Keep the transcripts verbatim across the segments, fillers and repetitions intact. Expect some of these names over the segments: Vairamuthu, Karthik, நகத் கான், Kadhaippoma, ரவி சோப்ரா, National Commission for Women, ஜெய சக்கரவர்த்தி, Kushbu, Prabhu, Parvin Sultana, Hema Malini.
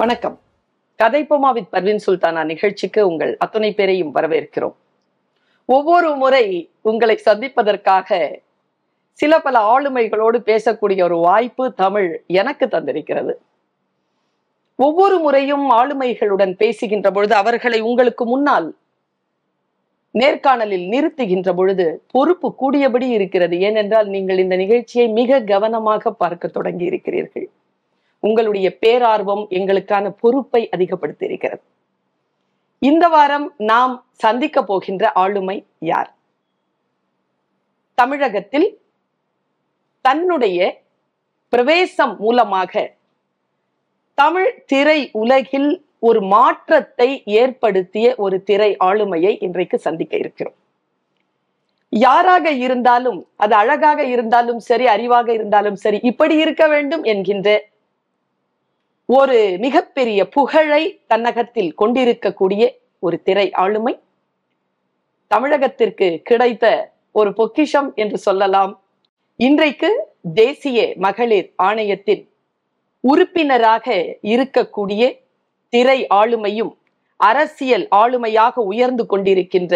வணக்கம். கதைப்போமா வித் பர்வின் சுல்தானா நிகழ்ச்சிக்கு உங்கள் அத்தனை பேரையும் வரவேற்கிறோம். ஒவ்வொரு முறை உங்களை சந்திப்பதற்காக சில பல ஆளுமைகளோடு பேசக்கூடிய ஒரு வாய்ப்பு தமிழ் எனக்கு தந்திருக்கிறது. ஒவ்வொரு முறையும் ஆளுமைகளுடன் பேசுகின்ற பொழுது, அவர்களை உங்களுக்கு முன்னால் நேர்காணலில் நிறுத்துகின்ற பொழுது பொறுப்பு கூடியபடி இருக்கிறது. ஏனென்றால் நீங்கள் இந்த நிகழ்ச்சியை மிக கவனமாக பார்க்க தொடங்கி இருக்கிறீர்கள். உங்களுடைய பேரார்வம் எங்களுக்கான பொறுப்பை அதிகப்படுத்தி இருக்கிறது. இந்த வாரம் நாம் சந்திக்க போகின்ற ஆளுமை யார்? தமிழகத்தில் தன்னுடைய பிரவேசம் மூலமாக தமிழ் திரை உலகில் ஒரு மாற்றத்தை ஏற்படுத்திய ஒரு திரை ஆளுமையை இன்றைக்கு சந்திக்க இருக்கிறோம். யாராக இருந்தாலும், அது அழகாக இருந்தாலும் சரி, அறிவாக இருந்தாலும் சரி, இப்படி இருக்க வேண்டும் என்கின்ற ஒரு மிகப்பெரிய புகழை தன்னகத்தில் கொண்டிருக்கக்கூடிய ஒரு திரை ஆளுமை, தமிழகத்திற்கு கிடைத்த ஒரு பொக்கிஷம் என்று சொல்லலாம். இன்றைக்கு தேசிய மகளிர் ஆணையத்தின் உறுப்பினராக இருக்கக்கூடிய திரை ஆளுமையும் அரசியல் ஆளுமையாக உயர்ந்து கொண்டிருக்கின்ற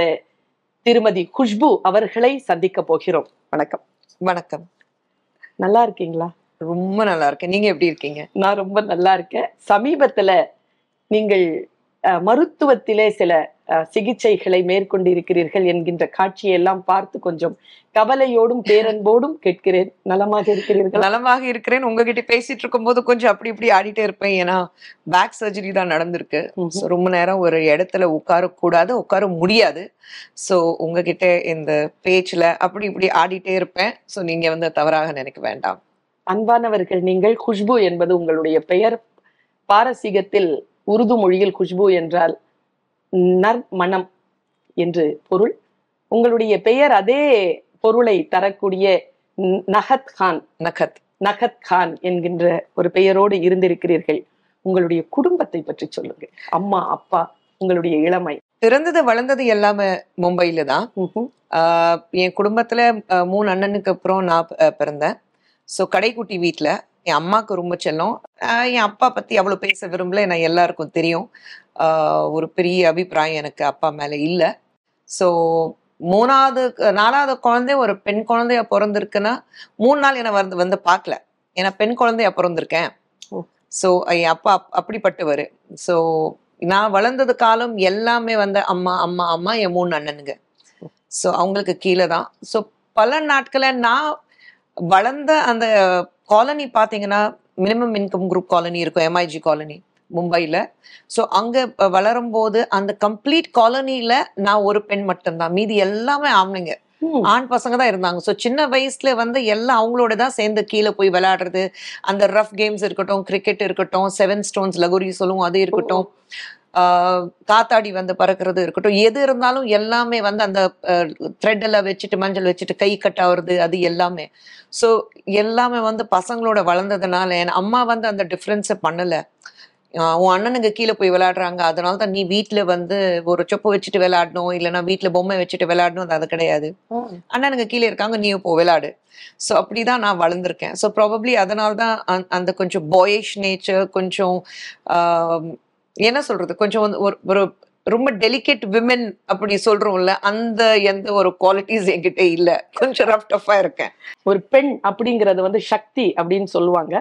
திருமதி குஷ்பு அவர்களை சந்திக்க போகிறோம். வணக்கம். வணக்கம். நல்லா இருக்கீங்களா? ரொம்ப நல்லா இருக்கேன். நீங்க எப்படி இருக்கீங்க? நான் ரொம்ப நல்லா இருக்கேன். சமீபத்துல நீங்கள் மருத்துவத்திலே சில சிகிச்சைகளை மேற்கொண்டிருக்கிறீர்கள் என்கின்ற காட்சியெல்லாம் பார்த்து கொஞ்சம் கவலையோடும் பேரன்போடும் கேட்கிறேன். நலமாக இருக்கிறீர்கள்? நலமாக இருக்கிறேன். உங்ககிட்ட பேசிட்டு இருக்கும் போது கொஞ்சம் அப்படி இப்படி ஆடிட்டே இருப்பேன். ஏன்னா பேக் சர்ஜரி தான் நடந்திருக்கு. ரொம்ப நேரம் ஒரு இடத்துல உட்கார கூடாது, உட்கார முடியாது. ஸோ உங்ககிட்ட இந்த பேச்சுல அப்படி இப்படி ஆடிட்டே இருப்பேன். ஸோ நீங்க வந்து தவறாக நினைக்க வேண்டாம். அன்பானவர்கள், நீங்கள் குஷ்பு என்பது உங்களுடைய பெயர். பாரசீகத்தில் உருது மொழியில் குஷ்பு என்றால் நற்மணம் என்று பொருள். உங்களுடைய பெயர் அதே பொருளை தரக்கூடிய நகத் கான் நகத் நகத் கான் என்கின்ற ஒரு பெயரோடு இருந்திருக்கிறீர்கள். உங்களுடைய குடும்பத்தை பற்றி சொல்லுங்கள். அம்மா, அப்பா, உங்களுடைய இளமை. பிறந்தது வளர்ந்தது எல்லாமே மும்பையில தான். என் குடும்பத்துல மூணு அண்ணனுக்கு அப்புறம் நான் பிறந்தேன். ஸோ கடைக்குட்டி வீட்டில் என் அம்மாவுக்கு ரொம்ப செல்லும். என் அப்பா பற்றி அவ்வளோ பேச விரும்பல. நான் எல்லாருக்கும் தெரியும், ஒரு பெரிய அபிப்பிராயம் எனக்கு அப்பா மேலே இல்லை. ஸோ மூணாவது நாலாவது குழந்தை ஒரு பெண் குழந்தையா பிறந்திருக்குன்னா மூணு நாள் என்னை வந்து வந்து பார்க்கல. ஏன்னா பெண் குழந்தையா பிறந்திருக்கேன். ஸோ என் அப்பா அப்படிப்பட்டவர். ஸோ நான் வளர்ந்தது காலம் எல்லாமே வந்து அம்மா அம்மா அம்மா என் மூணு அண்ணனுங்க. ஸோ அவங்களுக்கு கீழே தான். ஸோ பல நாட்களை நான் வளர்ந்த அந்த காலனி பார்த்தீங்கன்னா மினிமம் இன்கம் குரூப் காலனி இருக்கும், எம்ஐஜி காலனி மும்பையில். ஸோ அங்கே வளரும்போது அந்த கம்ப்ளீட் காலனியில் நான் ஒரு பெண் மட்டும்தான், மீதி எல்லாமே ஆம்பளைங்க, ஆண் பசங்க தான் இருந்தாங்க. ஸோ சின்ன வயசுல வந்து எல்லாம் அவங்களோட தான் சேர்ந்து கீழே போய் விளையாடுறது. அந்த ரஃப் கேம்ஸ் இருக்கட்டும், கிரிக்கெட் இருக்கட்டும், செவன் ஸ்டோன்ஸ் லகோரி சொல்லுவோம் அது இருக்கட்டும், காத்தாடி வந்து பறக்கிறது இருக்கட்டும், எது இருந்தாலும் எல்லாமே வந்து அந்த த்ரெட்டெல்லாம் வச்சுட்டு மஞ்சள் வச்சுட்டு கை கட்டாவது அது எல்லாமே. ஸோ எல்லாமே வந்து பசங்களோட வளர்ந்ததுனால என் அம்மா வந்து அந்த டிஃப்ரென்ஸை பண்ணலை. உன் அண்ணனுங்க கீழே போய் விளையாடுறாங்க, அதனால தான் நீ வீட்டில் வந்து ஒரு சொப்பு வச்சுட்டு விளையாடணும், இல்லைன்னா வீட்டில் பொம்மை வச்சுட்டு விளையாடணும், அது அது கிடையாது. அண்ணனுங்க கீழே இருக்காங்க, நீ இப்போ விளையாடு. ஸோ அப்படிதான் நான் வளர்ந்துருக்கேன். ஸோ ப்ராபப்ளி அதனால தான் அந்த கொஞ்சம் பாயிஷ் நேச்சர், கொஞ்சம் என்ன சொல்றது, கொஞ்சம் ஒரு ரொம்ப டெலிகேட் விமன் அப்படி சொல்றோம்ல, அந்த எந்த ஒரு குவாலிட்டிஸ் என்கிட்ட இல்ல. கொஞ்சம் ரஃப் டஃபா இருக்கேன். ஒரு பெண் அப்படிங்கறது வந்து சக்தி அப்படின்னு சொல்லுவாங்க.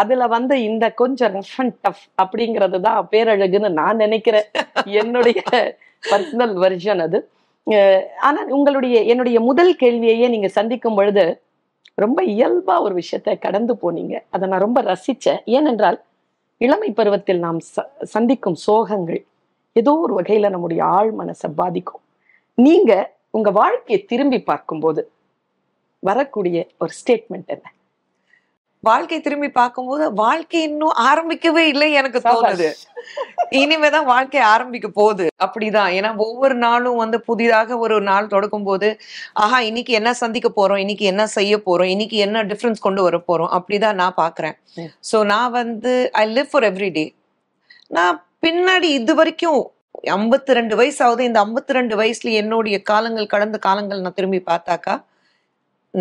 அதுல வந்து இந்த கொஞ்சம் ரஃப் அண்ட் டஃப் அப்படிங்கிறது தான் பேரழகுன்னு நான் நினைக்கிறேன். என்னுடைய பர்சனல் வெர்ஷன் அது. ஆனா உங்களுடைய என்னுடைய முதல் கேள்வியையே நீங்க சந்திக்கும் பொழுது ரொம்ப இயல்பா ஒரு விஷயத்த கடந்து போனீங்க. அதை நான் ரொம்ப ரசிச்சேன். ஏனென்றால் இளமை பருவத்தில் நாம் ச சந்திக்கும் சோகங்கள் ஏதோ ஒரு வகையில நம்முடைய ஆழ் மனசை பாதிக்கும். நீங்க உங்க வாழ்க்கையை திரும்பி பார்க்கும்போது வரக்கூடிய ஒரு ஸ்டேட்மெண்ட் என்ன? வாழ்க்கையை திரும்பி பார்க்கும்போது வாழ்க்கை இன்னும் ஆரம்பிக்கவே இல்லை எனக்கு தோணுது. இனிமேதான் வாழ்க்கை ஆரம்பிக்க போகுது அப்படிதான். ஏன்னா ஒவ்வொரு நாளும் வந்து புதிதாக ஒரு நாள் தொடக்கும் போது, ஆஹா இன்னைக்கு என்ன சந்திக்க போறோம், இன்னைக்கு என்ன செய்ய போறோம், இன்னைக்கு என்ன டிஃபரன்ஸ் கொண்டு வர போறோம், அப்படிதான் நான் பாக்குறேன். ஸோ நான் வந்து I live for every day. நான் பின்னாடி இது வரைக்கும் ஐம்பத்தி ரெண்டு வயசு ஆகுது. இந்த ஐம்பத்தி ரெண்டு வயசுல என்னுடைய காலங்கள், கடந்த காலங்கள் நான் திரும்பி பார்த்தாக்கா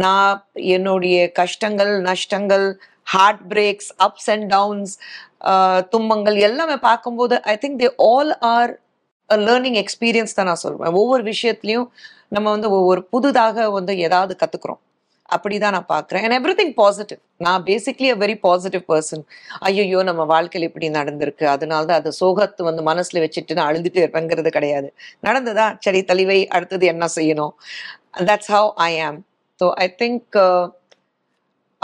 நான் என்னுடைய கஷ்டங்கள், நஷ்டங்கள், heartbreaks, ups and downs, துன்பங்கள் எல்லாமே பார்க்கும்போது I think they all are a learning experience தான் நான் சொல்லுவேன். ஒவ்வொரு விஷயத்துலையும் நம்ம வந்து ஒவ்வொரு புதுதாக வந்து ஏதாவது கற்றுக்குறோம். அப்படிதான் நான் பார்க்குறேன். And everything positive. நான் basically a very positive person. ஐயோ நம்ம வாழ்க்கையில் இப்படி நடந்திருக்கு, அதனால தான் அது சோகத்து வந்து மனசில் வச்சுட்டு நான் அழுதுட்டு இருப்பேங்கிறது கிடையாது. நடந்ததா சரி தலைவை அடுத்தது என்ன செய்யணும், தட்ஸ் ஹவ் ஐ ஆம். ஸோ ஐ திங்க்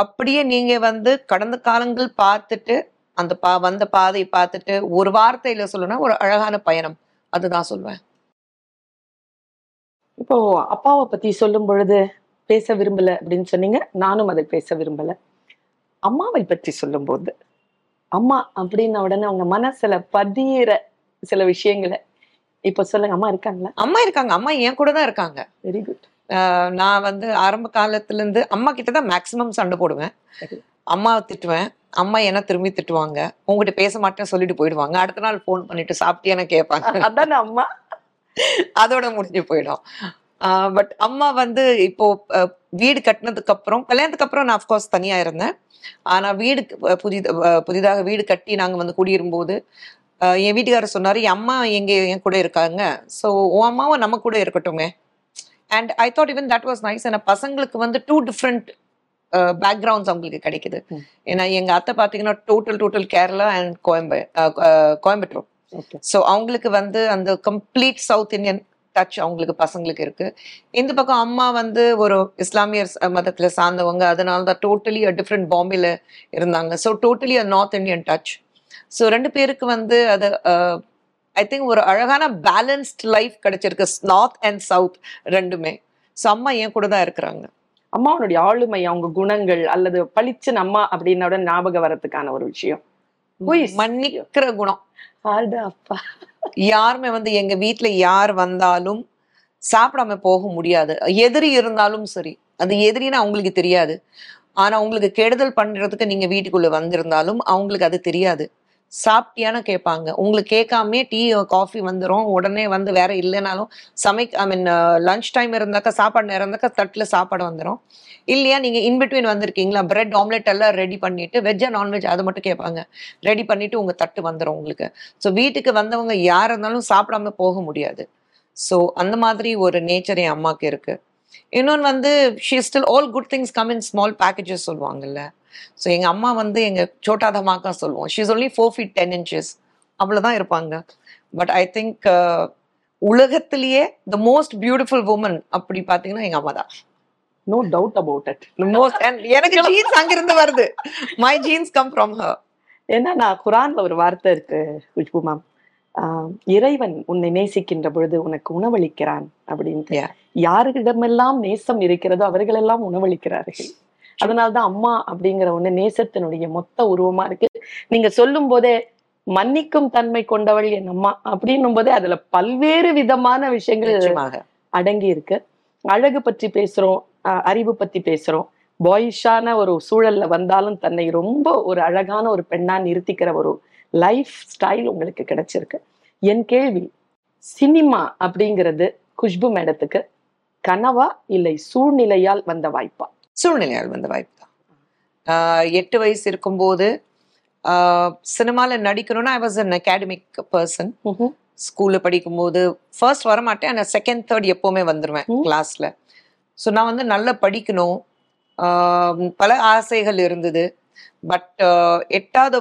அப்படியே நீங்கள் வந்து கடந்த காலங்கள் பார்த்துட்டு அந்த பா வந்த பாதை பார்த்துட்டு ஒரு வார்த்தையில் சொல்லணும்னா ஒரு அழகான பயணம், அதுதான் சொல்லுவேன். இப்போ அப்பாவை பற்றி சொல்லும் பொழுது பேச விரும்பலை அப்படின்னு சொன்னீங்க, நானும் அதை பேச விரும்பலை. அம்மாவை பற்றி சொல்லும்போது அம்மா அப்படின்ன உடனே அவங்க மனசில் பதியிற சில விஷயங்களை இப்போ சொல்லுங்க. அம்மா இருக்காங்களா? அம்மா இருக்காங்க. அம்மா என் கூட தான் இருக்காங்க. Very good. நான் வந்து ஆரம்ப காலத்துலேருந்து அம்மா கிட்ட தான் மேக்ஸிமம் சண்டை போடுவேன். அம்மாவை திட்டுவேன், அம்மா என்ன திரும்பி திட்டுவாங்க, உங்ககிட்ட பேச மாட்டேன்னு சொல்லிட்டு போயிடுவாங்க. அடுத்த நாள் ஃபோன் பண்ணிட்டு சாப்பிட்டியான்னு கேட்பாங்க. அதான் அம்மா, அதோட முடிஞ்சு போயிடும். பட் அம்மா வந்து இப்போ வீடு கட்டினதுக்கு அப்புறம், கல்யாணத்துக்கு அப்புறம் நான் அஃப்கோர்ஸ் தனியாக இருந்தேன். ஆனால் வீடு புதித புதிதாக வீடு கட்டி நாங்கள் வந்து குடியிருக்கும்போது என் வீட்டுக்காரர் சொன்னார், என் அம்மா எங்கே என் கூட இருக்காங்க, ஸோ உன் அம்மாவும் நம்ம கூட இருக்கட்டுமே. And I thought even that was nice. ஏன்னா பசங்களுக்கு வந்து டூ டிஃப்ரெண்ட் பேக்ரவுண்ட்ஸ் அவங்களுக்கு கிடைக்குது. ஏன்னா எங்கள் அத்தை பார்த்தீங்கன்னா டோட்டல் டோட்டல் கேரளா அண்ட் கோயம்பு கோயம்புத்தூர். ஸோ அவங்களுக்கு வந்து அந்த கம்ப்ளீட் சவுத் இந்தியன் டச் அவங்களுக்கு பசங்களுக்கு இருக்கு. இந்த பக்கம் அம்மா வந்து ஒரு இஸ்லாமியர் மதத்தில் சார்ந்தவங்க, அதனால தான் டோட்டலி டிஃப்ரெண்ட் பாம்பேல இருந்தாங்க. ஸோ டோட்டலி அது நார்த் இந்தியன் டச். ஸோ ரெண்டு பேருக்கு வந்து அது ஐ திங்க் ஒரு அழகான பேலன்ஸ்ட் லைஃப் கிடைச்சிருக்கு, நார்த் அண்ட் சவுத் ரெண்டுமே. ஸோ அம்மா என் கூட தான் இருக்கிறாங்க. அம்மாவனுடைய ஆளுமை, அவங்க குணங்கள், அல்லது பளிச்சு அம்மா அப்படின்னோட ஞாபகம் வரதுக்கான ஒரு விஷயம் மன்னிக்கிற குணம். அப்பா யாருமே வந்து எங்க வீட்டுல யார் வந்தாலும் சாப்பிடாம போக முடியாது. எதிரி இருந்தாலும் சரி, அது எதிரின்னு அவங்களுக்கு தெரியாது. ஆனா உங்களுக்கு கெடுதல் பண்றதுக்கு நீங்க வீட்டுக்குள்ள வந்திருந்தாலும் அவங்களுக்கு அது தெரியாது. சாப்பிட்டியான்னு கேட்பாங்க. உங்களுக்கு கேட்காமே டீ காஃபி வந்துடும். உடனே வந்து வேற இல்லைனாலும் சமைக்க ஐ மீன் லன்ச் டைம் இருந்தாக்கா, சாப்பாடு நேரம் இருந்தாக்கா தட்டில் சாப்பாடு வந்துடும். இல்லையா நீங்கள் இன்பிட்வீன் வந்திருக்கீங்களா, பிரெட் ஆம்லெட் எல்லாம் ரெடி பண்ணிட்டு, வெஜ்ஜா நான்வெஜ் அதை மட்டும் கேட்பாங்க, ரெடி பண்ணிட்டு உங்கள் தட்டு வந்துடும் உங்களுக்கு. ஸோ வீட்டுக்கு வந்தவங்க யார் இருந்தாலும் சாப்பிடாம போக முடியாது. ஸோ அந்த மாதிரி ஒரு நேச்சர் என் அம்மாவுக்கு இருக்கு. இன்னொன்று வந்து she still all good things come in small packages சொல்லுவாங்கல்ல. ஸோ எங்கள் அம்மா வந்து எங்கள் சோட்டாதமாக்கா சொல்லுவோம், she is only four feet ten inches அவ்வளோதான் இருப்பாங்க. பட் ஐ திங்க் உலகத்திலேயே த மோஸ்ட் பியூட்டிஃபுல் உமன் அப்படி பார்த்தீங்கன்னா எங்கள் அம்மா தான். No doubt about it. Most. And எனக்கு ஜீன்ஸ் அங்கிருந்து வருது. My genes come from her. ஏன்னா நான் குரானில் ஒரு வார்த்தை இருக்கு குஷ்பு மேம், இறைவன் உன்னை நேசிக்கின்ற பொழுது உனக்கு உணவளிக்கிறான் அப்படின்ட்டு. யாருக்கிடமெல்லாம் நேசம் இருக்கிறதோ அவர்களெல்லாம் உணவளிக்கிறார்கள். அதனால்தான் அம்மா அப்படிங்கிற ஒண்ணு நேசத்தினுடைய மொத்த உருவமா இருக்கு. நீங்க சொல்லும் போதே மன்னிக்கும் தன்மை கொண்டவள் என் அம்மா அப்படின்னும் போதே அதுல பல்வேறு விதமான விஷயங்கள் அடங்கி இருக்கு. அழகு பற்றி பேசுறோம், அறிவு பத்தி பேசுறோம். பாயிஷான ஒரு சூழல்ல வந்தாலும் தன்னை ரொம்ப ஒரு அழகான ஒரு பெண்ணா நிறுத்திக்கிற ஒரு லைஃப் ஸ்டைல் உங்களுக்கு கிடைச்சிருக்கு. என் கேள்வி, சினிமா அப்படிங்கிறது குஷ்பு மேடத்துக்கு கனவா இல்லை சூழ்நிலையால் வந்த வாய்ப்பா? சூழ்நிலையால் வந்த வாய்ப்பு தான். எட்டு வயசு இருக்கும்போது சினிமாவில் நடிக்கணும்னா I was an academic person. ஸ்கூலில் படிக்கும்போது ஃபர்ஸ்ட் வரமாட்டேன், ஆனால் செகண்ட் தேர்ட் எப்போவுமே வந்துடுவேன் கிளாஸில். ஸோ நான் வந்து நல்லா படிக்கணும், பல ஆசைகள் இருந்தது. பட் எட்டாவது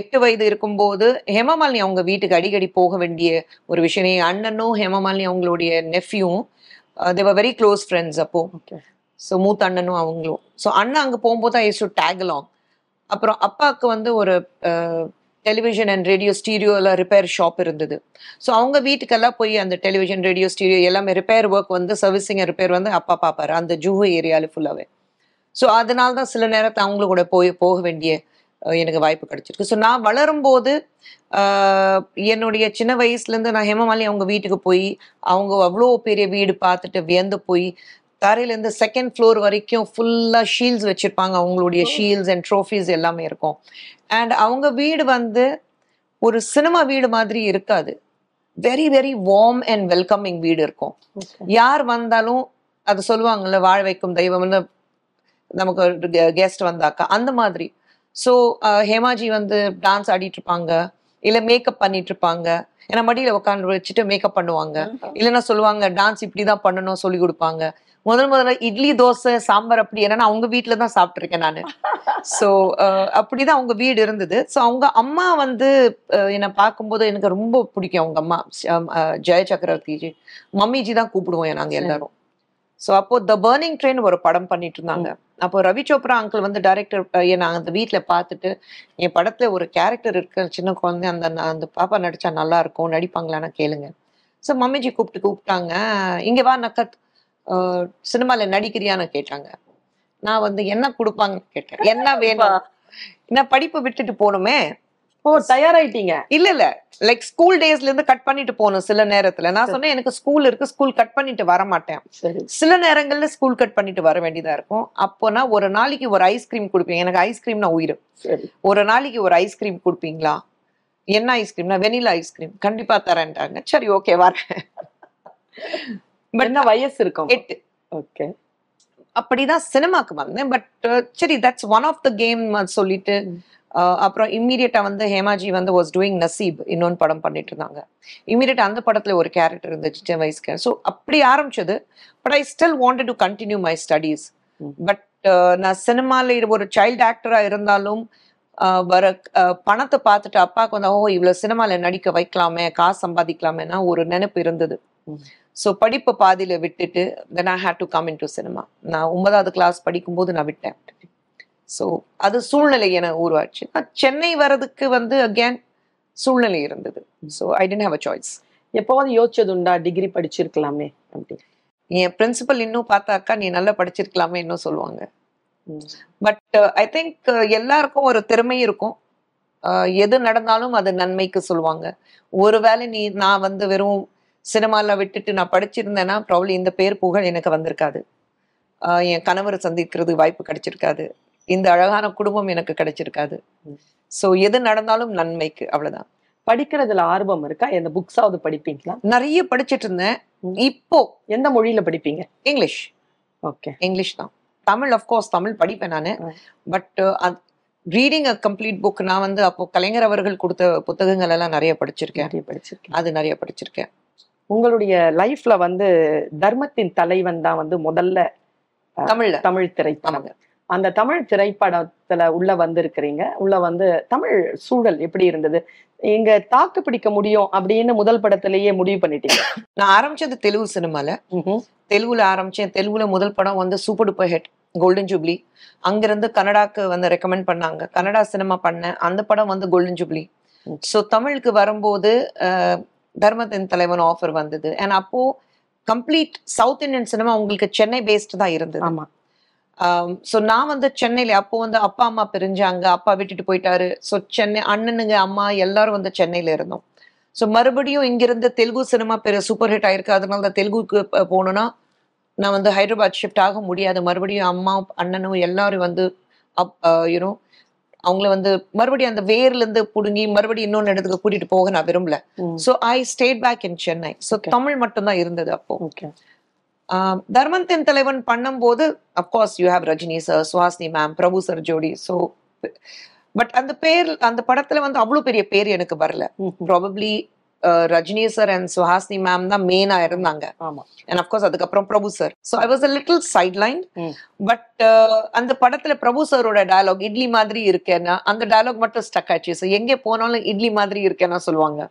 எட்டு வயது இருக்கும்போது ஹேமா மாலினி அவங்க வீட்டுக்கு அடிக்கடி போக வேண்டிய ஒரு விஷயம். என் அண்ணனும் ஹேமா மாலினி அவங்களுடைய நெஃப்யூவும் they were very close friends அப்போது. ஸோ மூத்த அண்ணனும் அவங்களும். ஸோ அண்ணன் அங்கே போகும்போது I use to take along. அப்புறம் அப்பாவுக்கு வந்து ஒரு டெலிவிஷன் அண்ட் ரேடியோ ஸ்டீரியோவில் ரிப்பேர் ஷாப் இருந்தது. ஸோ அவங்க வீட்டுக்கெல்லாம் போய் அந்த டெலிவிஷன் ரேடியோ ஸ்டீரியோ எல்லாமே ரிப்பேர் ஒர்க் வந்து சர்வீசிங் ரிப்பேர் வந்து அப்பா பார்ப்பார் அந்த ஜூஹு ஏரியாவில் ஃபுல்லாகவே. ஸோ அதனால தான் சில நேரத்தை அவங்களும் கூட போய் போக வேண்டிய எனக்கு வாய்ப்பு கிடைச்சிருக்கு. ஸோ நான் வளரும்போது என்னுடைய சின்ன வயசுலேருந்து நான் ஹேமா மாலினி அவங்க வீட்டுக்கு போய் அவங்க அவ்வளோ பெரிய வீடு பார்த்துட்டு வியந்து போய் தரையிலேருந்து செகண்ட் ஃப்ளோர் வரைக்கும் ஃபுல்லாக ஷீல்ட்ஸ் வச்சுருப்பாங்க. அவங்களுடைய ஷீல்ட்ஸ் அண்ட் ட்ரோஃபீஸ் எல்லாமே இருக்கும். அண்ட் அவங்க வீடு வந்து ஒரு சினிமா வீடு மாதிரி இருக்காது, very very warm and welcoming வீடு இருக்கும். யார் வந்தாலும் அது சொல்லுவாங்கள்ல, வாழ வைக்கும் தெய்வம்னு நமக்கு ஒரு கெஸ்ட் வந்தாக்கா அந்த மாதிரி. ஸோ ஹேமாஜி வந்து டான்ஸ் ஆடிட்டு இருப்பாங்க, இல்லை மேக்கப் பண்ணிட்டு இருப்பாங்க, ஏன்னா மடியில் உட்காந்து வச்சுட்டு மேக்கப் பண்ணுவாங்க, இல்லைன்னா சொல்லுவாங்க டான்ஸ் இப்படிதான் பண்ணணும் சொல்லி கொடுப்பாங்க. முதல் முதல்ல இட்லி தோசை சாம்பார் அப்படி என்னன்னா அவங்க வீட்டில தான் சாப்பிட்ருக்கேன் நான். ஸோ அப்படிதான் அவங்க வீடு இருந்தது. ஸோ அவங்க அம்மா வந்து என்னை பார்க்கும்போது எனக்கு ரொம்ப பிடிக்கும். அவங்க அம்மா ஜெய சக்கரவர்த்திஜி, மம்மிஜி தான் கூப்பிடுவோம் நாங்கள் எல்லாரும். ஸோ அப்போ த பர்னிங் ட்ரெயின் ஒரு படம் பண்ணிட்டு இருந்தாங்க. அப்போ ரவி சோப்ரா அங்கிள் வந்து டைரக்டர் என்னை அந்த வீட்டில் பார்த்துட்டு, என் படத்துல ஒரு கேரக்டர் இருக்கு சின்ன குழந்தை, அந்த அந்த பாப்பா நடிச்சா நல்லா இருக்கும், நடிப்பாங்களான்னு கேளுங்க. ஸோ மம்மிஜி கூப்பிட்டு கூப்பிட்டாங்க, இங்க வா நக்கத், சினிமால நடிக்கிறியான்னு கேட்டாங்க. நான் வந்து என்ன கொடுப்பாங்கன்னு கேட்டேன், என்ன வேணும், என்ன படிப்பு விட்டுட்டு போகணுமே. ஓ, தயாராயிட்டீங்க. இல்ல இல்ல லைக் ஸ்கூல் டேஸ்ல இருந்து கட் பண்ணிட்டு போகணும் சில நேரத்துல. நான் சொன்னேன் எனக்கு ஸ்கூல் இருக்கு, ஸ்கூல் கட் பண்ணிட்டு வர மாட்டேன், சில நேரங்கள்ல ஸ்கூல் கட் பண்ணிட்டு வர வேண்டியதா இருக்கும். அப்போனா ஒரு நாளைக்கு ஒரு ஐஸ்கிரீம் கொடுப்பீங்க, எனக்கு ஐஸ்கிரீம்னா உயிர், ஒரு நாளைக்கு ஒரு ஐஸ்கிரீம் கொடுப்பீங்களா, என்ன ஐஸ்கிரீம்னா வெனிலா ஐஸ்கிரீம், கண்டிப்பா தரேன்ட்டாங்க. சரி ஓகே வரேன். பட் வயசு இருக்கும் எட்டு. ஓகே, அப்படிதான் சினிமாக்கு வந்தேன். பட் சரி that's one of the game சொல்லிட்டு அப்புறம் இம்மீடியட்டா வந்து ஹேமாஜி வந்து வாஸ் டூயிங் நசீப், இன்னொன்று படம் பண்ணிட்டு இருந்தாங்க. இம்மீடியட்டா அந்த படத்துல ஒரு கேரக்டர் இருந்துச்சு சின்ன வயசுக்கு. ஸோ அப்படி ஆரம்பிச்சது. But I still wanted to continue my studies. But நான் சினிமால ஒரு சைல்டு ஆக்டரா இருந்தாலும் வர பணத்தை பார்த்துட்டு அப்பாவுக்கு வந்து ஓ இவ்வளவு சினிமால நடிக்க வைக்கலாமே, காசு சம்பாதிக்கலாமேனா ஒரு நினைப்பு இருந்தது. ஸோ படிப்பை பாதியில விட்டுட்டு then I had to come in to cinema. நான் ஒன்பதாவது கிளாஸ் படிக்கும்போது நான் விட்டேன். ஸோ அது சூழ்நிலை என உருவாச்சு. நான் சென்னை வர்றதுக்கு வந்து அகேன் சூழ்நிலை இருந்தது. So I didn't have a choice. எப்போவாது யோசிச்சது உண்டா டிகிரி படிச்சிருக்கலாமே அப்படின்னு? என் பிரின்சிபல் இன்னும் பார்த்தாக்கா நீ நல்லா படிச்சிருக்கலாமே இன்னும் சொல்லுவாங்க. பட் ஐ திங்க் எல்லாருக்கும் ஒரு திறமை இருக்கும், எது நடந்தாலும் அது நன்மைக்கு சொல்லுவாங்க. ஒருவேளை நீ நான் வந்து வெறும் சினிமாலாம் விட்டுட்டு நான் படிச்சிருந்தேன்னா ப்ராப்ளி இந்த பேர் புகழ் எனக்கு வந்திருக்காது, என் கணவரை சந்திக்கிறது வாய்ப்பு கிடைச்சிருக்காது, இந்த அழகான குடும்பம் எனக்கு கிடைச்சிருக்காது. ஸோ எது நடந்தாலும் நன்மைக்கு, அவ்வளோதான். படிக்கிறதுல ஆர்வம் இருக்கா? எந்த புக்ஸாவது படிப்பீங்களா? நிறைய படிச்சுட்டு இருந்தேன். இப்போ எந்த மொழியில படிப்பீங்க? இங்கிலீஷ். ஓகே, இங்கிலீஷ் தான். தமிழ் அஃப்கோர்ஸ் தமிழ் படிப்பேன் நான். But reading a complete book நான் வந்து அப்போ கலைஞர் அவர்கள் கொடுத்த புத்தகங்கள் எல்லாம் நிறைய படிச்சிருக்கேன். அது நிறைய படிச்சிருக்கேன். உங்களுடைய லைஃப்ல வந்து தர்மத்தின் தலைவன் தான் வந்து முதல்ல தமிழ் தமிழ் திரைப்படம். அந்த தமிழ் திரைப்படத்துல உள்ள வந்து இருக்கிறீங்க, உள்ள வந்து தமிழ் சூழல் எப்படி இருந்தது? எங்க தாக்கு பிடிக்க முடியும் அப்படின்னு முதல் படத்திலேயே முடிவு பண்ணிட்டீங்க? நான் ஆரம்பிச்சது தெலுங்கு சினிமால, தெலுங்குல ஆரம்பிச்சேன். தெலுங்குல முதல் படம் வந்து super duper hit golden jubilee. அங்கிருந்து கனடாக்கு வந்து ரெக்கமெண்ட் பண்ணாங்க, கனடா சினிமா பண்ணேன். அந்த படம் வந்து கோல்டன் ஜூப்ளி. ஸோ தமிழுக்கு வரும்போது தர்மத்தின் தலைவன் ஆஃபர் வந்தது. அண்ட் அப்போ கம்ப்ளீட் சவுத் இந்தியன் சினிமா உங்களுக்கு சென்னை பேஸ்டு தான் இருந்தது. ஆமா. ஸோ நான் வந்து சென்னையில அப்போ வந்து அப்பா அம்மா பிரிஞ்சாங்க, அப்பா விட்டுட்டு போயிட்டாரு. ஸோ சென்னை அண்ணனுங்க அம்மா எல்லாரும் வந்து சென்னையில இருந்தோம். ஸோ மறுபடியும் இங்கிருந்து தெலுங்கு சினிமா பெரிய சூப்பர் ஹிட் ஆயிருக்கு, அதனால தான் தெலுங்குக்கு போகணும்னா நான் வந்து ஹைதராபாத் ஷிஃப்ட் ஆக முடியாது. மறுபடியும் அம்மா அண்ணனும் எல்லாரும் வந்து அப் யூனோ அவங்கள வந்து மறுபடியும் அந்த வேர்ல இருந்து புடுங்கி மறுபடியும் இன்னொன்னு இடத்துக்கு கூட்டிட்டு போக நான் விரும்பல. So I stayed back in Chennai. So Tamil மட்டும்தான் இருந்தது அப்போ. தர்மத்தின் தலைவன் பண்ணும் போது of course you have Rajini sir, Suhasini ma'am, Prabhu sir ஜோடி. ஸோ பட் அந்த பேர் அந்த படத்துல வந்து அவ்வளோ பெரிய பேர் எனக்கு வரல. Probably Rajini sir and Suhasini ma'am தான் மெயினா இருந்தாங்க. அண்ட் அப்கோர்ஸ் அதுக்கப்புறம் Prabhu sir. So I was a little sideline. But அந்த படத்துல பிரபு சாரோட டயலாக் இட்லி மாதிரி இருக்கேன்னா அந்த டயலாக் மட்டும் ஸ்டக் ஆச்சு. ஸோ எங்கே போனாலும் இட்லி மாதிரி இருக்கேன்னா சொல்லுவாங்க.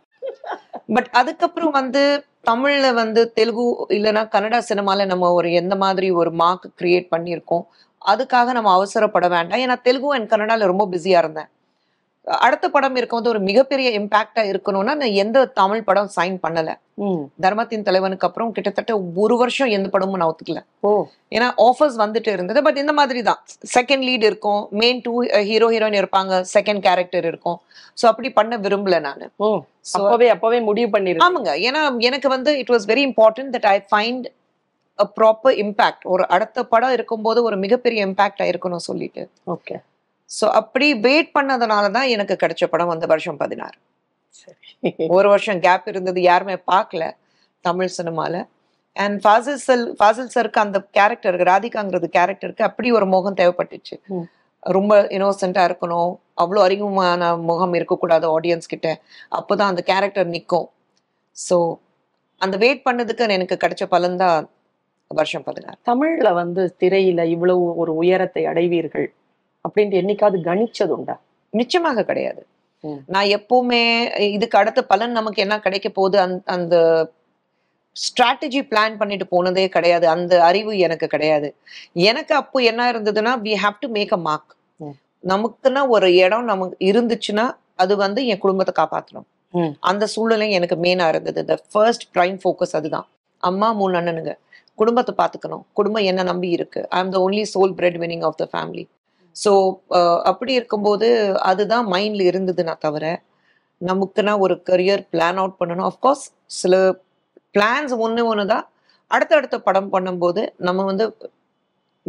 பட் அதுக்கப்புறம் வந்து தமிழ்ல வந்து தெலுங்கு இல்லைன்னா கன்னடா சினிமால நம்ம ஒரு எந்த மாதிரி ஒரு மார்க் கிரியேட் பண்ணியிருக்கோம், அதுக்காக நம்ம அவசரப்பட வேண்டாம். ஏன்னா தெலுங்கு அண்ட் கன்னடால ரொம்ப பிஸியா இருந்தேன். அடுத்த படம் இருக்கும் வந்து ஒரு மிகப்பெரிய இம்பாக்டா இருக்கணும்னா நான் எந்த தமிழ் படம் சைன் பண்ணல. தர்மத்தின் தலைவனுக்கு அப்புறம் கிட்டத்தட்ட ஒரு வருஷம் எந்த படமும் நான் ஒத்துக்கல. ஏன்னா ஆஃபர்ஸ் வந்துட்டு இருந்தது. பட் இந்த மாதிரி தான் செகண்ட் லீட் இருக்கும், மெயின் டூ ஹீரோ ஹீரோயின் இருப்பாங்க, செகண்ட் கேரக்டர் இருக்கும். ஸோ அப்படி பண்ண விரும்பல நான். அப்பவே அப்பவே முடிவு பண்ணிருக்கேன். ஆமாங்க, ஏன்னா எனக்கு வந்து it was very important that I find a proper impact. ஒரு அடுத்த படம் இருக்கும்போது ஒரு மிகப்பெரிய இம்பாக்டா இருக்கணும் சொல்லிட்டு. ஓகே. ஸோ அப்படி வெயிட் பண்ணதுனால தான் எனக்கு கிடைச்ச படம் வந்து வருஷம் பதினாறு. சரி, ஒரு வருஷம் கேப் இருந்தது, யாருமே பார்க்கல தமிழ் சினிமாவில். அண்ட் ஃபாசில் சார் ஃபாசில் சாருக்கு அந்த கேரக்டருக்கு, ராதிகாங்கிறது கேரக்டருக்கு அப்படி ஒரு மோகம் தேவைப்பட்டுச்சு. ரொம்ப இனோசென்ட்டா இருக்கணும், அவ்வளோ அறிமுகமான முகம் இருக்கக்கூடாது ஆடியன்ஸ் கிட்ட, அப்போதான் அந்த கேரக்டர் நிற்கும். ஸோ அந்த வெயிட் பண்ணதுக்கு எனக்கு கிடைச்ச பலன்தான் வருஷம் பதினாறு. தமிழ்ல வந்து திரையில இவ்வளவு ஒரு உயரத்தை அடைவீர்கள் அப்படின்ட்டு என்னைக்காவது கணிச்சது உண்டா? நிச்சயமாக கிடையாது. நான் எப்பவுமே இதுக்கு அடுத்த பலன் நமக்கு என்ன கிடைக்க போகுது அந் அந்த ஸ்ட்ராட்டஜி பிளான் பண்ணிட்டு போனதே கிடையாது. அந்த அறிவு எனக்கு கிடையாது. எனக்கு அப்போ என்ன இருந்ததுன்னா, we have to make a mark. நமக்குன்னா ஒரு இடம் நமக்கு இருந்துச்சுன்னா அது வந்து என் குடும்பத்தை காப்பாற்றணும். அந்த சூழ்நிலை எனக்கு மெயினா இருந்தது. த ஃபர்ஸ்ட் பிரைம் ஃபோக்கஸ் அதுதான். அம்மா, மூணு அண்ணனுங்க, குடும்பத்தை பார்த்துக்கணும். குடும்பம் என்ன நம்பி இருக்கு. I am the only sole bread winning of the family. So அப்படி இருக்கும்போது அதுதான் மைண்டில் இருந்ததுன்னா தவிர நமக்குன்னா ஒரு கரியர் பிளான் அவுட் பண்ணணும். ஆஃப்கோர்ஸ் சில பிளான்ஸ் ஒன்று ஒன்று தான். அடுத்தடுத்த படம் பண்ணும்போது நம்ம வந்து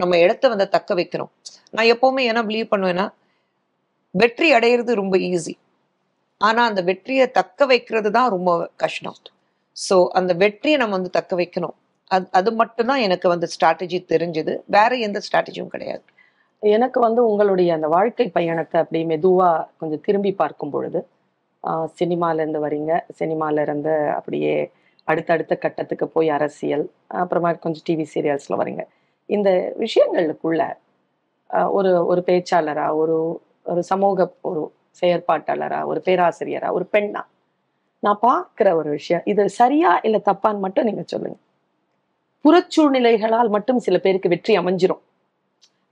நம்ம இடத்த வந்து தக்க வைக்கணும். நான் எப்போவுமே என்ன பிலீவ் பண்ணுவேன்னா, வெற்றி அடையிறது ரொம்ப ஈஸி, ஆனால் அந்த வெற்றியை தக்க வைக்கிறது தான் ரொம்ப கஷ்டம். ஸோ அந்த வெற்றியை நம்ம வந்து தக்க வைக்கணும். அது அது மட்டும்தான் எனக்கு வந்து ஸ்ட்ராட்டஜி தெரிஞ்சது. வேற எந்த ஸ்ட்ராட்டஜியும் கிடையாது. எனக்கு வந்து உங்களுடைய அந்த வாழ்க்கை பயணத்தை அப்படி மெதுவாக கொஞ்சம் திரும்பி பார்க்கும் பொழுது, சினிமாலேருந்து வரீங்க, சினிமாலேருந்து அப்படியே அடுத்தடுத்த கட்டத்துக்கு போய் அரசியல், அப்புறமா கொஞ்சம் டிவி சீரியல்ஸில் வரீங்க. இந்த விஷயங்களுக்குள்ள ஒரு ஒரு பேச்சாளராக, ஒரு ஒரு சமூக ஒரு செயற்பாட்டாளராக, ஒரு பேராசிரியராக, ஒரு பெண்ணா நான் பார்க்குற ஒரு விஷயம், இது சரியா இல்லை தப்பான்னு மட்டும் நீங்கள் சொல்லுங்கள். புறச்சூழ்நிலைகளால் மட்டும் சில பேருக்கு வெற்றி அமைஞ்சிரும்.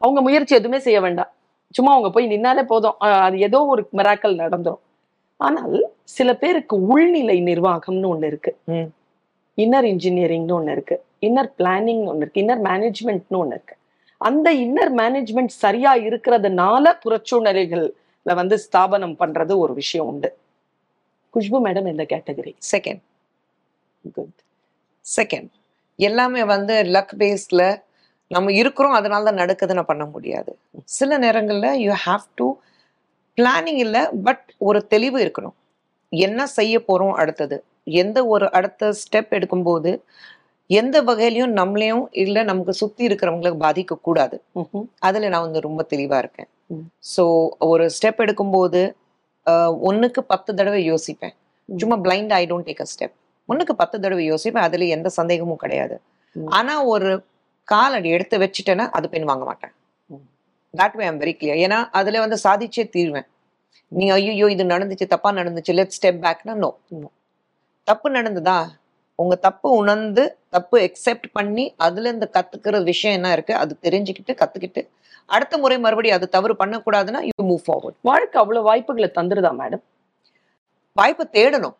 அவங்க முயற்சி எதுவுமே செய்ய வேண்டாம், சும்மா அவங்க போய் நின்னாலே போதும், அது ஏதோ ஒரு மிராக்கல் நடந்துடும். ஆனால் சில பேருக்கு உள்நிலை நிர்வாகம்னு ஒண்ணு இருக்கு, இன்னர் இன்ஜினியரிங்னு ஒண்ணு இருக்கு, இன்னர் பிளானிங்னு ஒண்ணு இருக்கு, இன்னர் மேனேஜ்மெண்ட்னு ஒண்ணு இருக்கு. அந்த இன்னர் மேனேஜ்மெண்ட் சரியா இருக்கிறதுனால புறச்சூழ்நிலைகள்ல வந்து ஸ்தாபனம் பண்றது ஒரு விஷயம் உண்டு. குஷ்பு மேடம் இந்த கேட்டகரி செகண்ட். குட். செகண்ட் எல்லாமே வந்து லக் பேஸ்ல நம்ம இருக்கிறோம், அதனால தான் நடக்குதுன்னு பண்ண முடியாது. சில நேரங்கள்ல யூ ஹாவ் டு பிளானிங் இல்லை, பட் ஒரு தெளிவு இருக்கணும். என்ன செய்ய போகிறோம், அடுத்தது எந்த ஒரு அடுத்த ஸ்டெப் எடுக்கும்போது எந்த வகையிலையும் நம்மளையும் இல்லை நமக்கு சுற்றி இருக்கிறவங்களுக்கு பாதிக்கக்கூடாது. அதில் நான் வந்து ரொம்ப தெளிவாக இருக்கேன். ஸோ ஒரு ஸ்டெப் எடுக்கும்போது ஒன்றுக்கு பத்து தடவை யோசிப்பேன். சும்மா blind I don't take a step. ஒன்றுக்கு பத்து தடவை யோசிப்பேன், அதில் எந்த சந்தேகமும் கிடையாது. ஆனால் ஒரு காலடி எடுத்து வச்சுட்டேன்னா அது பெண் வாங்க மாட்டேன். That way I'm very clear. ஏன்னா அதுல வந்து சாதிச்சே தீர்வேன். நீங்க ஐயோ இது நடந்துச்சு, தப்பா நடந்துச்சு, லெட் ஸ்டெப் பேக்னா நோ. தப்பு நடந்ததா, உங்க தப்பு உணர்ந்து தப்பு எக்ஸெப்ட் பண்ணி அதுல இருந்து கத்துக்கிற விஷயம் என்ன இருக்கு அது தெரிஞ்சுக்கிட்டு கத்துக்கிட்டு அடுத்த முறை மறுபடியும் அது தவறு பண்ணக்கூடாதுன்னா யூ மூவ் ஃபார்வர்ட். வாழ்க்கை அவ்வளவு வாய்ப்புகளை தந்துருதா மேடம்? வாய்ப்பை தேடணும்.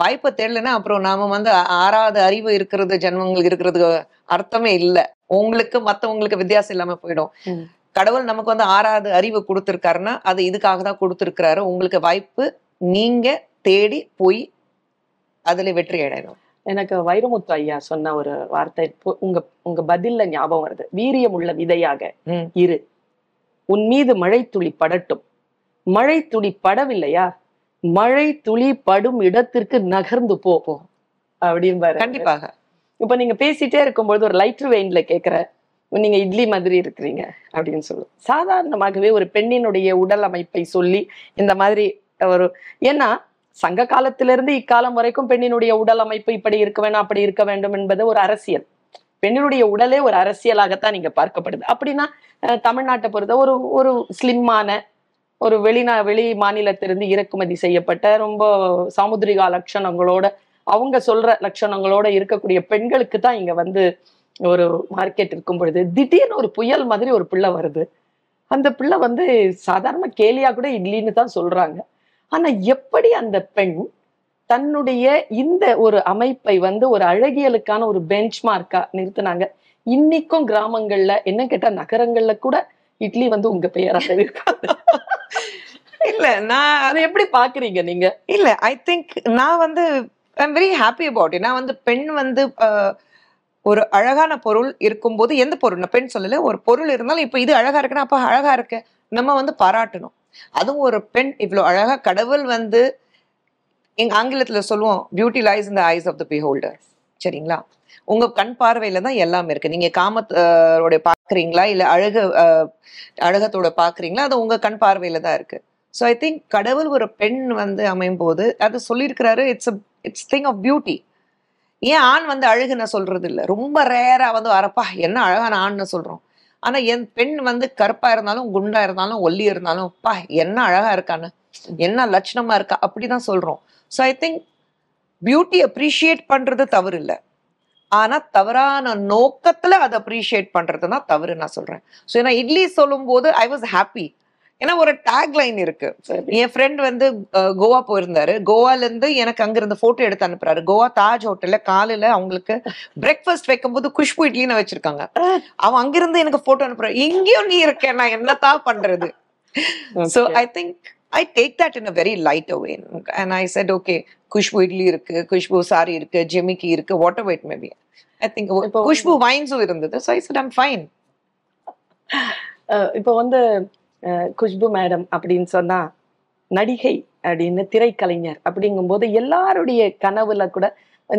வாய்ப்பை தேடலைன்னா அப்புறம் நாம வந்து ஆறாவது அறிவு இருக்கிறது ஜென்மங்களுக்கு இருக்கிறது அர்த்தமே இல்லை. உங்களுக்கு மற்றவங்களுக்கு வித்தியாசம் இல்லாம போயிடும். கடவுள் நமக்கு வந்து ஆறாவது அறிவு கொடுத்துருக்காருன்னா அது இதுக்காக தான் கொடுத்துருக்கிறாரு. உங்களுக்கு வாய்ப்பு நீங்க தேடி போய் அதுல வெற்றி அடையணும். எனக்கு வைரமுத்து ஐயா சொன்ன ஒரு வார்த்தை உங்க உங்க பதில்ல ஞாபகம் வருது. வீரியம் உள்ள விதையாக இரு, உன் மீது மழை துளி படட்டும். மழை துளி படவில்லையா, மழை துளி படும் இடத்திற்கு நகர்ந்து போ அப்படின்னு. கண்டிப்பாக இப்ப நீங்க பேசிட்டே இருக்கும்பொழுது ஒரு லைட்டர் வெயின்ல கேக்குற, நீங்க இட்லி மாதிரி இருக்கிறீங்க அப்படின்னு சொல்லு. சாதாரணமாகவே ஒரு பெண்ணினுடைய உடல் அமைப்பை சொல்லி இந்த மாதிரி ஒரு, ஏன்னா சங்க காலத்திலிருந்து இக்காலம் வரைக்கும் பெண்ணினுடைய உடல் அமைப்பு இப்படி இருக்க வேணும் அப்படி இருக்க வேண்டும் என்பது ஒரு அரசியல். பெண்ணினுடைய உடலே ஒரு அரசியலாகத்தான் நீங்க பார்க்கப்படுது. அப்படின்னா தமிழ்நாட்டை பொறுத்த ஒரு ஒரு ஸ்லிம்மான ஒரு வெளிநா வெளி மாநிலத்திலிருந்து இறக்குமதி செய்யப்பட்ட ரொம்ப சாமுதிரிகா லட்சணங்களோட அவங்க சொல்ற லட்சணங்களோட இருக்கக்கூடிய பெண்களுக்கு தான் இங்க வந்து ஒரு மார்க்கெட் இருக்கும் பொழுது திடீர்னு ஒரு புயல் மாதிரி ஒரு பிள்ளை வருது. அந்த பிள்ளை வந்து சாதாரண கேலியா கூட இட்லின்னு தான் சொல்றாங்க. ஆனா எப்படி அந்த பெண் தன்னுடைய இந்த ஒரு அமைப்பை வந்து ஒரு அழகியலுக்கான ஒரு பெஞ்ச்மார்க்கா நிறுத்தினாங்க. இன்னைக்கும் கிராமங்கள்ல என்ன கேட்டா நகரங்கள்ல கூட இட்லி வந்து உங்க பெயராக இருக்காது இல்ல? நான் அதை எப்படி பாக்குறீங்க நீங்க? இல்ல, ஐ திங்க் நான் வந்து I'm very happy about it. நான் வந்து பெண் வந்து ஒரு அழகான பொருள் இருக்கும்போது, எந்த பொருள் நான் பெண் சொல்லல, ஒரு பொருள் இருந்தாலும் இப்போ இது அழகா இருக்குன்னா அப்போ அழகா இருக்கு நம்ம வந்து பாராட்டணும். அதுவும் ஒரு பெண் இவ்வளோ அழகா. கடவுள் வந்து எங்க ஆங்கிலத்துல சொல்லுவோம், beauty lies in the eyes of the beholder. சரிங்களா? உங்க கண் பார்வையில தான் எல்லாமே இருக்கு. நீங்க காமத்தோட பாக்குறீங்களா இல்ல அழக அழகத்தோட பாக்குறீங்களா, அது உங்க கண் பார்வையில தான் இருக்கு. ஸோ ஐ திங்க் கடவுள் ஒரு பெண் வந்து அமையும் போது அது சொல்லியிருக்கிறாரு, it's it's thing of beauty. ஏன் ஆண் வந்து அழகு நான் சொல்றது இல்லை, ரொம்ப ரேரா வந்து அரப்பா என்ன அழகான ஆண்னு சொல்றோம். ஆனா என் பெண் வந்து கருப்பா இருந்தாலும் குண்டா இருந்தாலும் ஒல்லி இருந்தாலும் பா என்ன அழகா இருக்கான்னு என்ன லட்சணமா இருக்கா அப்படிதான் சொல்றோம். So I think beauty appreciate பண்றது தவறு இல்லை, ஆனா தவறான நோக்கத்துல அதை அப்ரிஷியேட் பண்றதுனா தவறு நான் சொல்றேன். ஸோ ஏன்னா இட்லி சொல்லும் போது ஐ வாஸ் ஹாப்பி. ஏன்னா ஒரு டேக்லைன் இருக்கு. என் ஃப்ரெண்ட் வந்து கோவா போயிருந்தாரு, கோவால இருந்து எனக்கு அங்கிருந்து போட்டோ எடுத்து அனுப்புறாரு. கோவா தாஜ் ஹோட்டல்ல காலையில அவங்களுக்கு பிரேக்ஃபாஸ்ட் வைக்கும் போது குஷ்பு இட்லின்னு வச்சிருக்காங்க. அவன் அங்கிருந்து எனக்கு போட்டோ அனுப்புறாரு, எங்கேயும் நீ இருக்கேன் நான் என்னத்தா பண்றது. So I think I take that in a very lighter way. And I said, okay, Kushbu idli irukku, Kushbu sari irukku, jemiki irukku, whatever it may be. I think Kushbu wines irundhathu. So I said, I'm fine. இப்போ வந்து Khushbu madam அப்படின்னு சொன்னா நடிகை அப்படின்னு திரைக்கலைஞர் அப்படிங்கும்போது எல்லாருடைய கனவுல கூட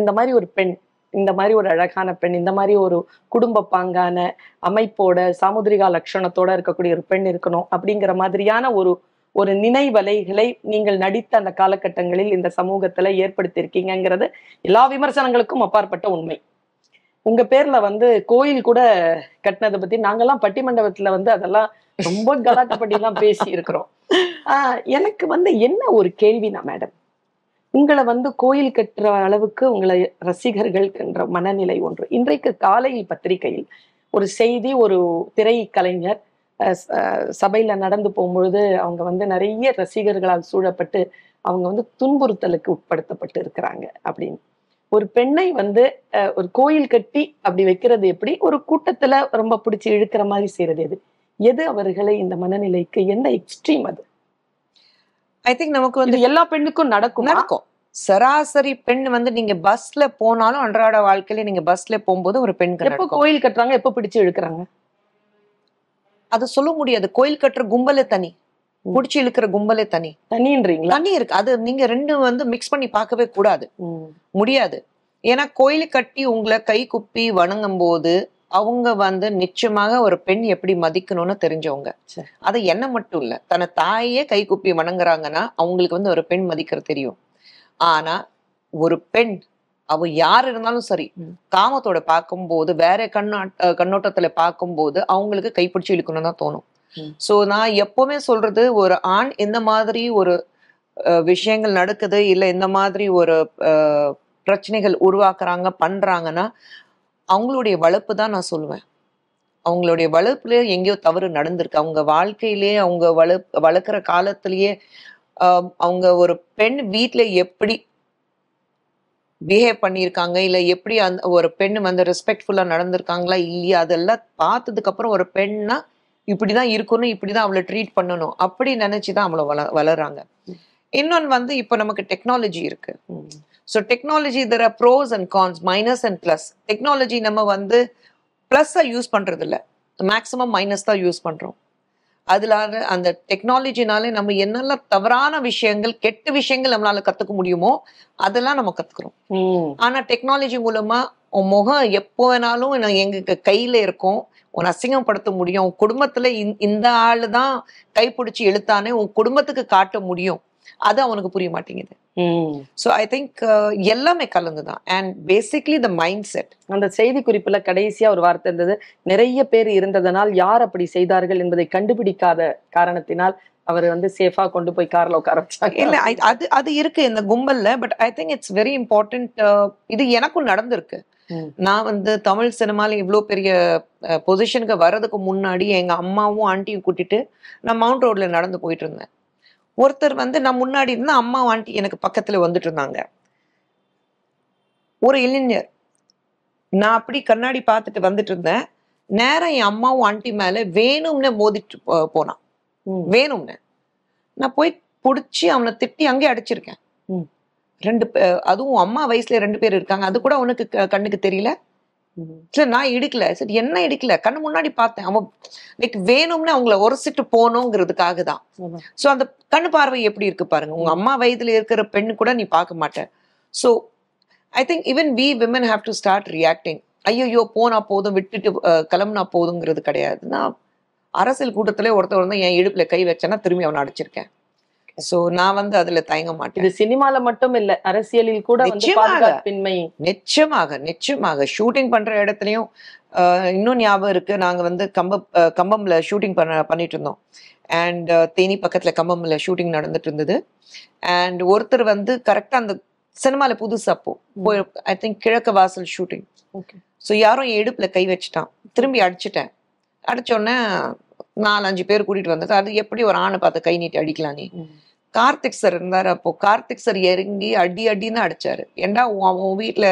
இந்த மாதிரி ஒரு பெண், இந்த மாதிரி ஒரு அழகான பெண், இந்த மாதிரி ஒரு குடும்ப பாங்கான அமைப்போட சாமுதிரிகா லட்சணத்தோட இருக்கக்கூடிய ஒரு பெண் இருக்கணும் அப்படிங்கிற மாதிரியான ஒரு ஒரு நினைவலைகளை நீங்கள் நடித்த அந்த காலகட்டங்களில் இந்த சமூகத்துல ஏற்படுத்தியிருக்கீங்கிறது எல்லா விமர்சனங்களுக்கும் அப்பாற்பட்ட உண்மை. உங்க பேர்ல வந்து கோயில் கூட கட்டினதை பத்தி நாங்கெல்லாம் பட்டி மண்டபத்துல வந்து அதெல்லாம் ரொம்ப கலாட்டப்பட்டி எல்லாம் பேசி இருக்கிறோம். ஆஹ் எனக்கு வந்து என்ன ஒரு கேள்வினா மேடம், உங்களை வந்து கோயில் கட்டுற அளவுக்கு உங்களை ரசிகர்கள் என்ற மனநிலை ஒன்று. இன்றைக்கு காலையில் பத்திரிகையில் ஒரு செய்தி, ஒரு திரை கலைஞர் சபையில நடந்து போகும்பொழுது அவங்க வந்து நிறைய ரசிகர்களால் சூழப்பட்டு அவங்க வந்து துன்புறுத்தலுக்கு உட்படுத்தப்பட்டு இருக்கிறாங்க அப்படின்னு. ஒரு பெண்ணை வந்து ஒரு கோயில் கட்டி அப்படி வைக்கிறது எப்படி, ஒரு கூட்டத்துல ரொம்ப பிடிச்சி இழுக்கிற மாதிரி செய்யறது எது, எது அவர்களை இந்த மனநிலைக்கு எந்த எக்ஸ்ட்ரீம் அது? ஐ திங்க் நமக்கு வந்து எல்லா பெண்ணுக்கும் நடக்கும் நடக்கும் சராசரி பெண் வந்து நீங்க பஸ்ல போனாலும் அன்றாட வாழ்க்கையில நீங்க பஸ்ல போகும்போது ஒரு பெண் எப்ப கோயில் கட்டுறாங்க, எப்ப பிடிச்சி இழுக்கிறாங்க அது சொல்ல முடியாது. கோயில் கட்டுற கும்பலே தனி, முடிச்சு இழுக்கிற கும்பலே தனி தனின்றீங்களா? தனி இருக்கு. அது நீங்க ரெண்டு வந்து மிக்ஸ் பண்ணி பார்க்கவே கூடாது, முடியாது. ஏன்னா கோயில் கட்டி உங்களை கை குப்பி வணங்கும் போது அவங்க வந்து நிச்சயமாக ஒரு பெண் எப்படி மதிக்கணும்னு தெரிஞ்சவங்க. அது என்ன மட்டும் இல்ல, தன்னை தாயே கை குப்பி வணங்குறாங்கன்னா அவங்களுக்கு வந்து ஒரு பெண் மதிக்கிற தெரியும். ஆனா ஒரு பெண் அவ யார் இருந்தாலும் சரி காமத்தோட பார்க்கும் போது வேற கண்ணா கண்ணோட்டத்துல பார்க்கும் போது அவங்களுக்கு கைப்பிடிச்சு இழுக்கணும்னு தான் தோணும். சோ நான் எப்பவுமே சொல்றது, ஒரு ஆண் இந்த மாதிரி ஒரு விஷயங்கள் நடக்குது இல்ல இந்த மாதிரி ஒரு அஹ் பிரச்சனைகள் உருவாக்குறாங்க பண்றாங்கன்னா அவங்களுடைய வளர்ப்பு தான் நான் சொல்லுவேன். அவங்களுடைய வளர்ப்புலயே எங்கேயோ தவறு நடந்திருக்கு. அவங்க வாழ்க்கையிலேயே அவங்க வளர்ப்பு வளர்க்குற காலத்திலேயே ஆஹ் அவங்க ஒரு பெண் வீட்டுல எப்படி பிஹேவ் பண்ணியிருக்காங்க இல்லை எப்படி அந்த ஒரு பெண் வந்து ரெஸ்பெக்ட்ஃபுல்லாக நடந்திருக்காங்களா இல்லையா, அதெல்லாம் பார்த்ததுக்கு அப்புறம் ஒரு பெண்ணா இப்படிதான் இருக்கணும், இப்படிதான் அவளை ட்ரீட் பண்ணணும் அப்படி நினைச்சுதான் அவளை வள வளர்றாங்க. இன்னொன்று வந்து இப்போ நமக்கு டெக்னாலஜி இருக்கு. So technology there are pros and cons, minus and plus. Technology நம்ம வந்து பிளஸ்ஸா யூஸ் பண்றது இல்லை, மேக்சிமம் மைனஸ் தான் யூஸ் பண்றோம். அதுல அந்த டெக்னாலஜினாலே நம்ம என்னெல்லாம் தவறான விஷயங்கள் கெட்ட விஷயங்கள் நம்மளால கத்துக்க முடியுமோ அதெல்லாம் நம்ம கத்துக்கிறோம். ஆனா டெக்னாலஜி மூலமா உன் முகம் எப்போ வேணாலும் எங்க கையில இருக்கும், உன் அசிங்கப்படுத்த முடியும், உன் குடும்பத்துல இந்த ஆளு தான் கைப்பிடிச்சு இழுத்தானே உன் குடும்பத்துக்கு காட்ட முடியும், அது அவனுக்கு புரிய மாட்டேங்குது. ஸோ ஐ திங்க் எல்லாமே கலந்துதான். And basically the mindset. அந்த செய்தி குறிப்புல கடைசியா ஒரு வார்த்தை இருந்தது, நிறைய பேர் இருந்ததனால் யார் அப்படி செய்தார்கள் என்பதை கண்டுபிடிக்காத காரணத்தினால் அவர் வந்து சேஃபா கொண்டு போய் கார்ல உட்கார வச்சாங்க. இல்ல அது அது இருக்கு இந்த கும்பல்ல. But I think it's very important. இது எனக்கும் நடந்திருக்கு. நான் வந்து தமிழ் சினிமால இவ்வளோ பெரிய பொசிஷனுக்கு வர்றதுக்கு முன்னாடி எங்க அம்மாவும் ஆண்டியும் கூட்டிட்டு நான் மவுண்ட் ரோட்ல நடந்து போயிட்டு இருந்தேன். ஒருத்தர் வந்து நான் முன்னாடி இருந்து அம்மா ஆண்டி எனக்கு பக்கத்துல வந்துட்டு இருந்தாங்க. ஒரு இளைஞர், நான் அப்படி கண்ணாடி பார்த்துட்டு வந்துட்டு இருந்தேன், நேரம் என் அம்மாவும் ஆண்டி மேல வேணும்னு மோதிட்டு போனான். வேணும்னு நான் போய் பிடிச்சி அவனை திட்டி அங்கே அடிச்சிருக்கேன். ரெண்டு அதுவும் அம்மா வயசுல ரெண்டு பேர் இருக்காங்க, அது கூட அவனுக்கு கண்ணுக்கு தெரியல. சரி நான் இடிக்கல, சரி என்ன இடிக்கல, கண்ணு முன்னாடி பார்த்தேன். அவன் லைக் வேணும்னு அவங்கள உரசிட்டு போனோங்கிறதுக்காக தான். ஸோ அந்த கண்ணு பார்வை எப்படி இருக்கு பாருங்க, உங்க அம்மா வயதுல இருக்கிற பெண்ணு கூட நீ பார்க்க மாட்டேன். So I I think even we women have to start reacting. ஐயோ போனா போதும் விட்டுட்டு கிளம்புனா போதுங்கிறது கிடையாது. நான் அரசியல் கூட்டத்திலே ஒருத்தர் வந்து என் இடுப்புல கை வச்சேன்னா திரும்பி அவனை அடிச்சிருக்கேன். சோ நான் வந்து அதுல தயங்க மாட்டேன். இது சினிமால மட்டும் இல்ல, அரசியலில் கூட நிச்சயமாக நிச்சயமாக ஷூட்டிங் பண்ற இடத்துலயும் இன்னும் ஞாபகம் இருக்கு. நாங்க வந்து கம்ப கம்பம்ல ஷூட்டிங் பண்ண பண்ணிட்டு இருந்தோம். அண்ட் தேனி பக்கத்துல கம்பம்ல ஷூட்டிங் நடந்துட்டு இருந்தது. அண்ட் ஒருத்தர் வந்து கரெக்டா அந்த சினிமால புதுசா போ ஐ திங்க் கிழக்கு வாசல் ஷூட்டிங். ஸோ யாரும் என் இடுப்புல கை வச்சுட்டான், திரும்பி அடிச்சுட்டேன். அடிச்சோடனே நாலஞ்சு பேர் கூட்டிட்டு வந்துட்டு அது எப்படி ஒரு ஆணை பார்த்து கை நீட்டி அடிக்கலாம் நீ? கார்த்திக் சார் இருந்தாரு அப்போ. கார்த்திக் சார் இறங்கி அடி அடின்னு அடிச்சாரு. ஏண்டா உன் வீட்டுல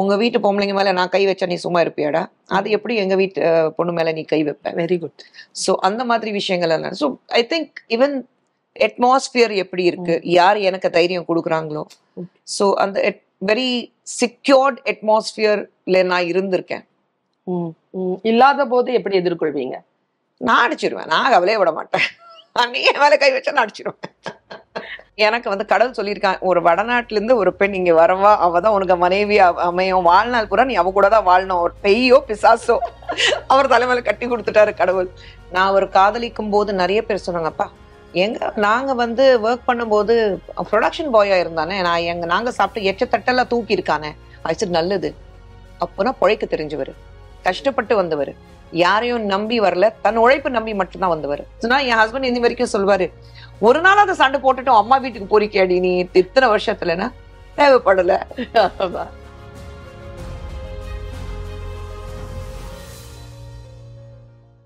உங்க வீட்டு பொம்பளைங்க மேல நான் கை வச்சா நீ சும்மா இருப்பியாடா? அது எப்படி எங்க வீட்டு பொண்ணு மேல நீ கை வைப்ப? Very good. ஸோ அந்த மாதிரி விஷயங்கள் எல்லாம். So I think even atmosphere எப்படி இருக்கு, யார் எனக்கு தைரியம் கொடுக்குறாங்களோ, ஸோ அந்த வெரி செக்யூர்ட் அட்மாஸ்பியர்ல நான் இருந்திருக்கேன். இல்லாத போது எப்படி எதிர்கொள்வீங்க? நான் அடிச்சிருவேன். நான் கவலையே விட மாட்டேன். நீ என் மேல கை வச்சா நான் அடிச்சிருவேன். எனக்கு வந்து கடவுள் சொல்லியிருக்கான், ஒரு வடநாட்டுல இருந்து ஒரு பெண் இங்க வரவா, அவதான் உனக்கு மனைவி அமையும், வாழ்நாள் பூரா நீ அவ கூட தான் வாழணும். ஒரு பெய்யோ பிசாசோ அவர் தலைமையில கட்டி கொடுத்துட்டாரு கடவுள். நான் ஒரு காதலிக்கும் போது நிறைய பேர் சொன்னாங்கப்பா, எங்க நாங்க வந்து ஒர்க் பண்ணும் போது ப்ரொடக்ஷன் பாயா இருந்தானே, நான் எங்க நாங்க சாப்பிட்டு எச்ச தட்டெல்லாம் தூக்கி இருக்கானே. அது நல்லது. அப்போனா பொழைக்க தெரிஞ்சவர், கஷ்டப்பட்டு வந்தவர், யாரையும் நம்பி வரல, தன் உழைப்பு நம்பி மட்டும்தான் வந்தவர். என் ஹஸ்பண்ட் இன்னி வரைக்கும் சொல்வாரு, ஒரு நாள் அதை சண்டை போட்டுட்டோம் அம்மா வீட்டுக்கு போறீக்கேடி நீ இத்தனை வருஷத்துலன்னா தேவைப்படல.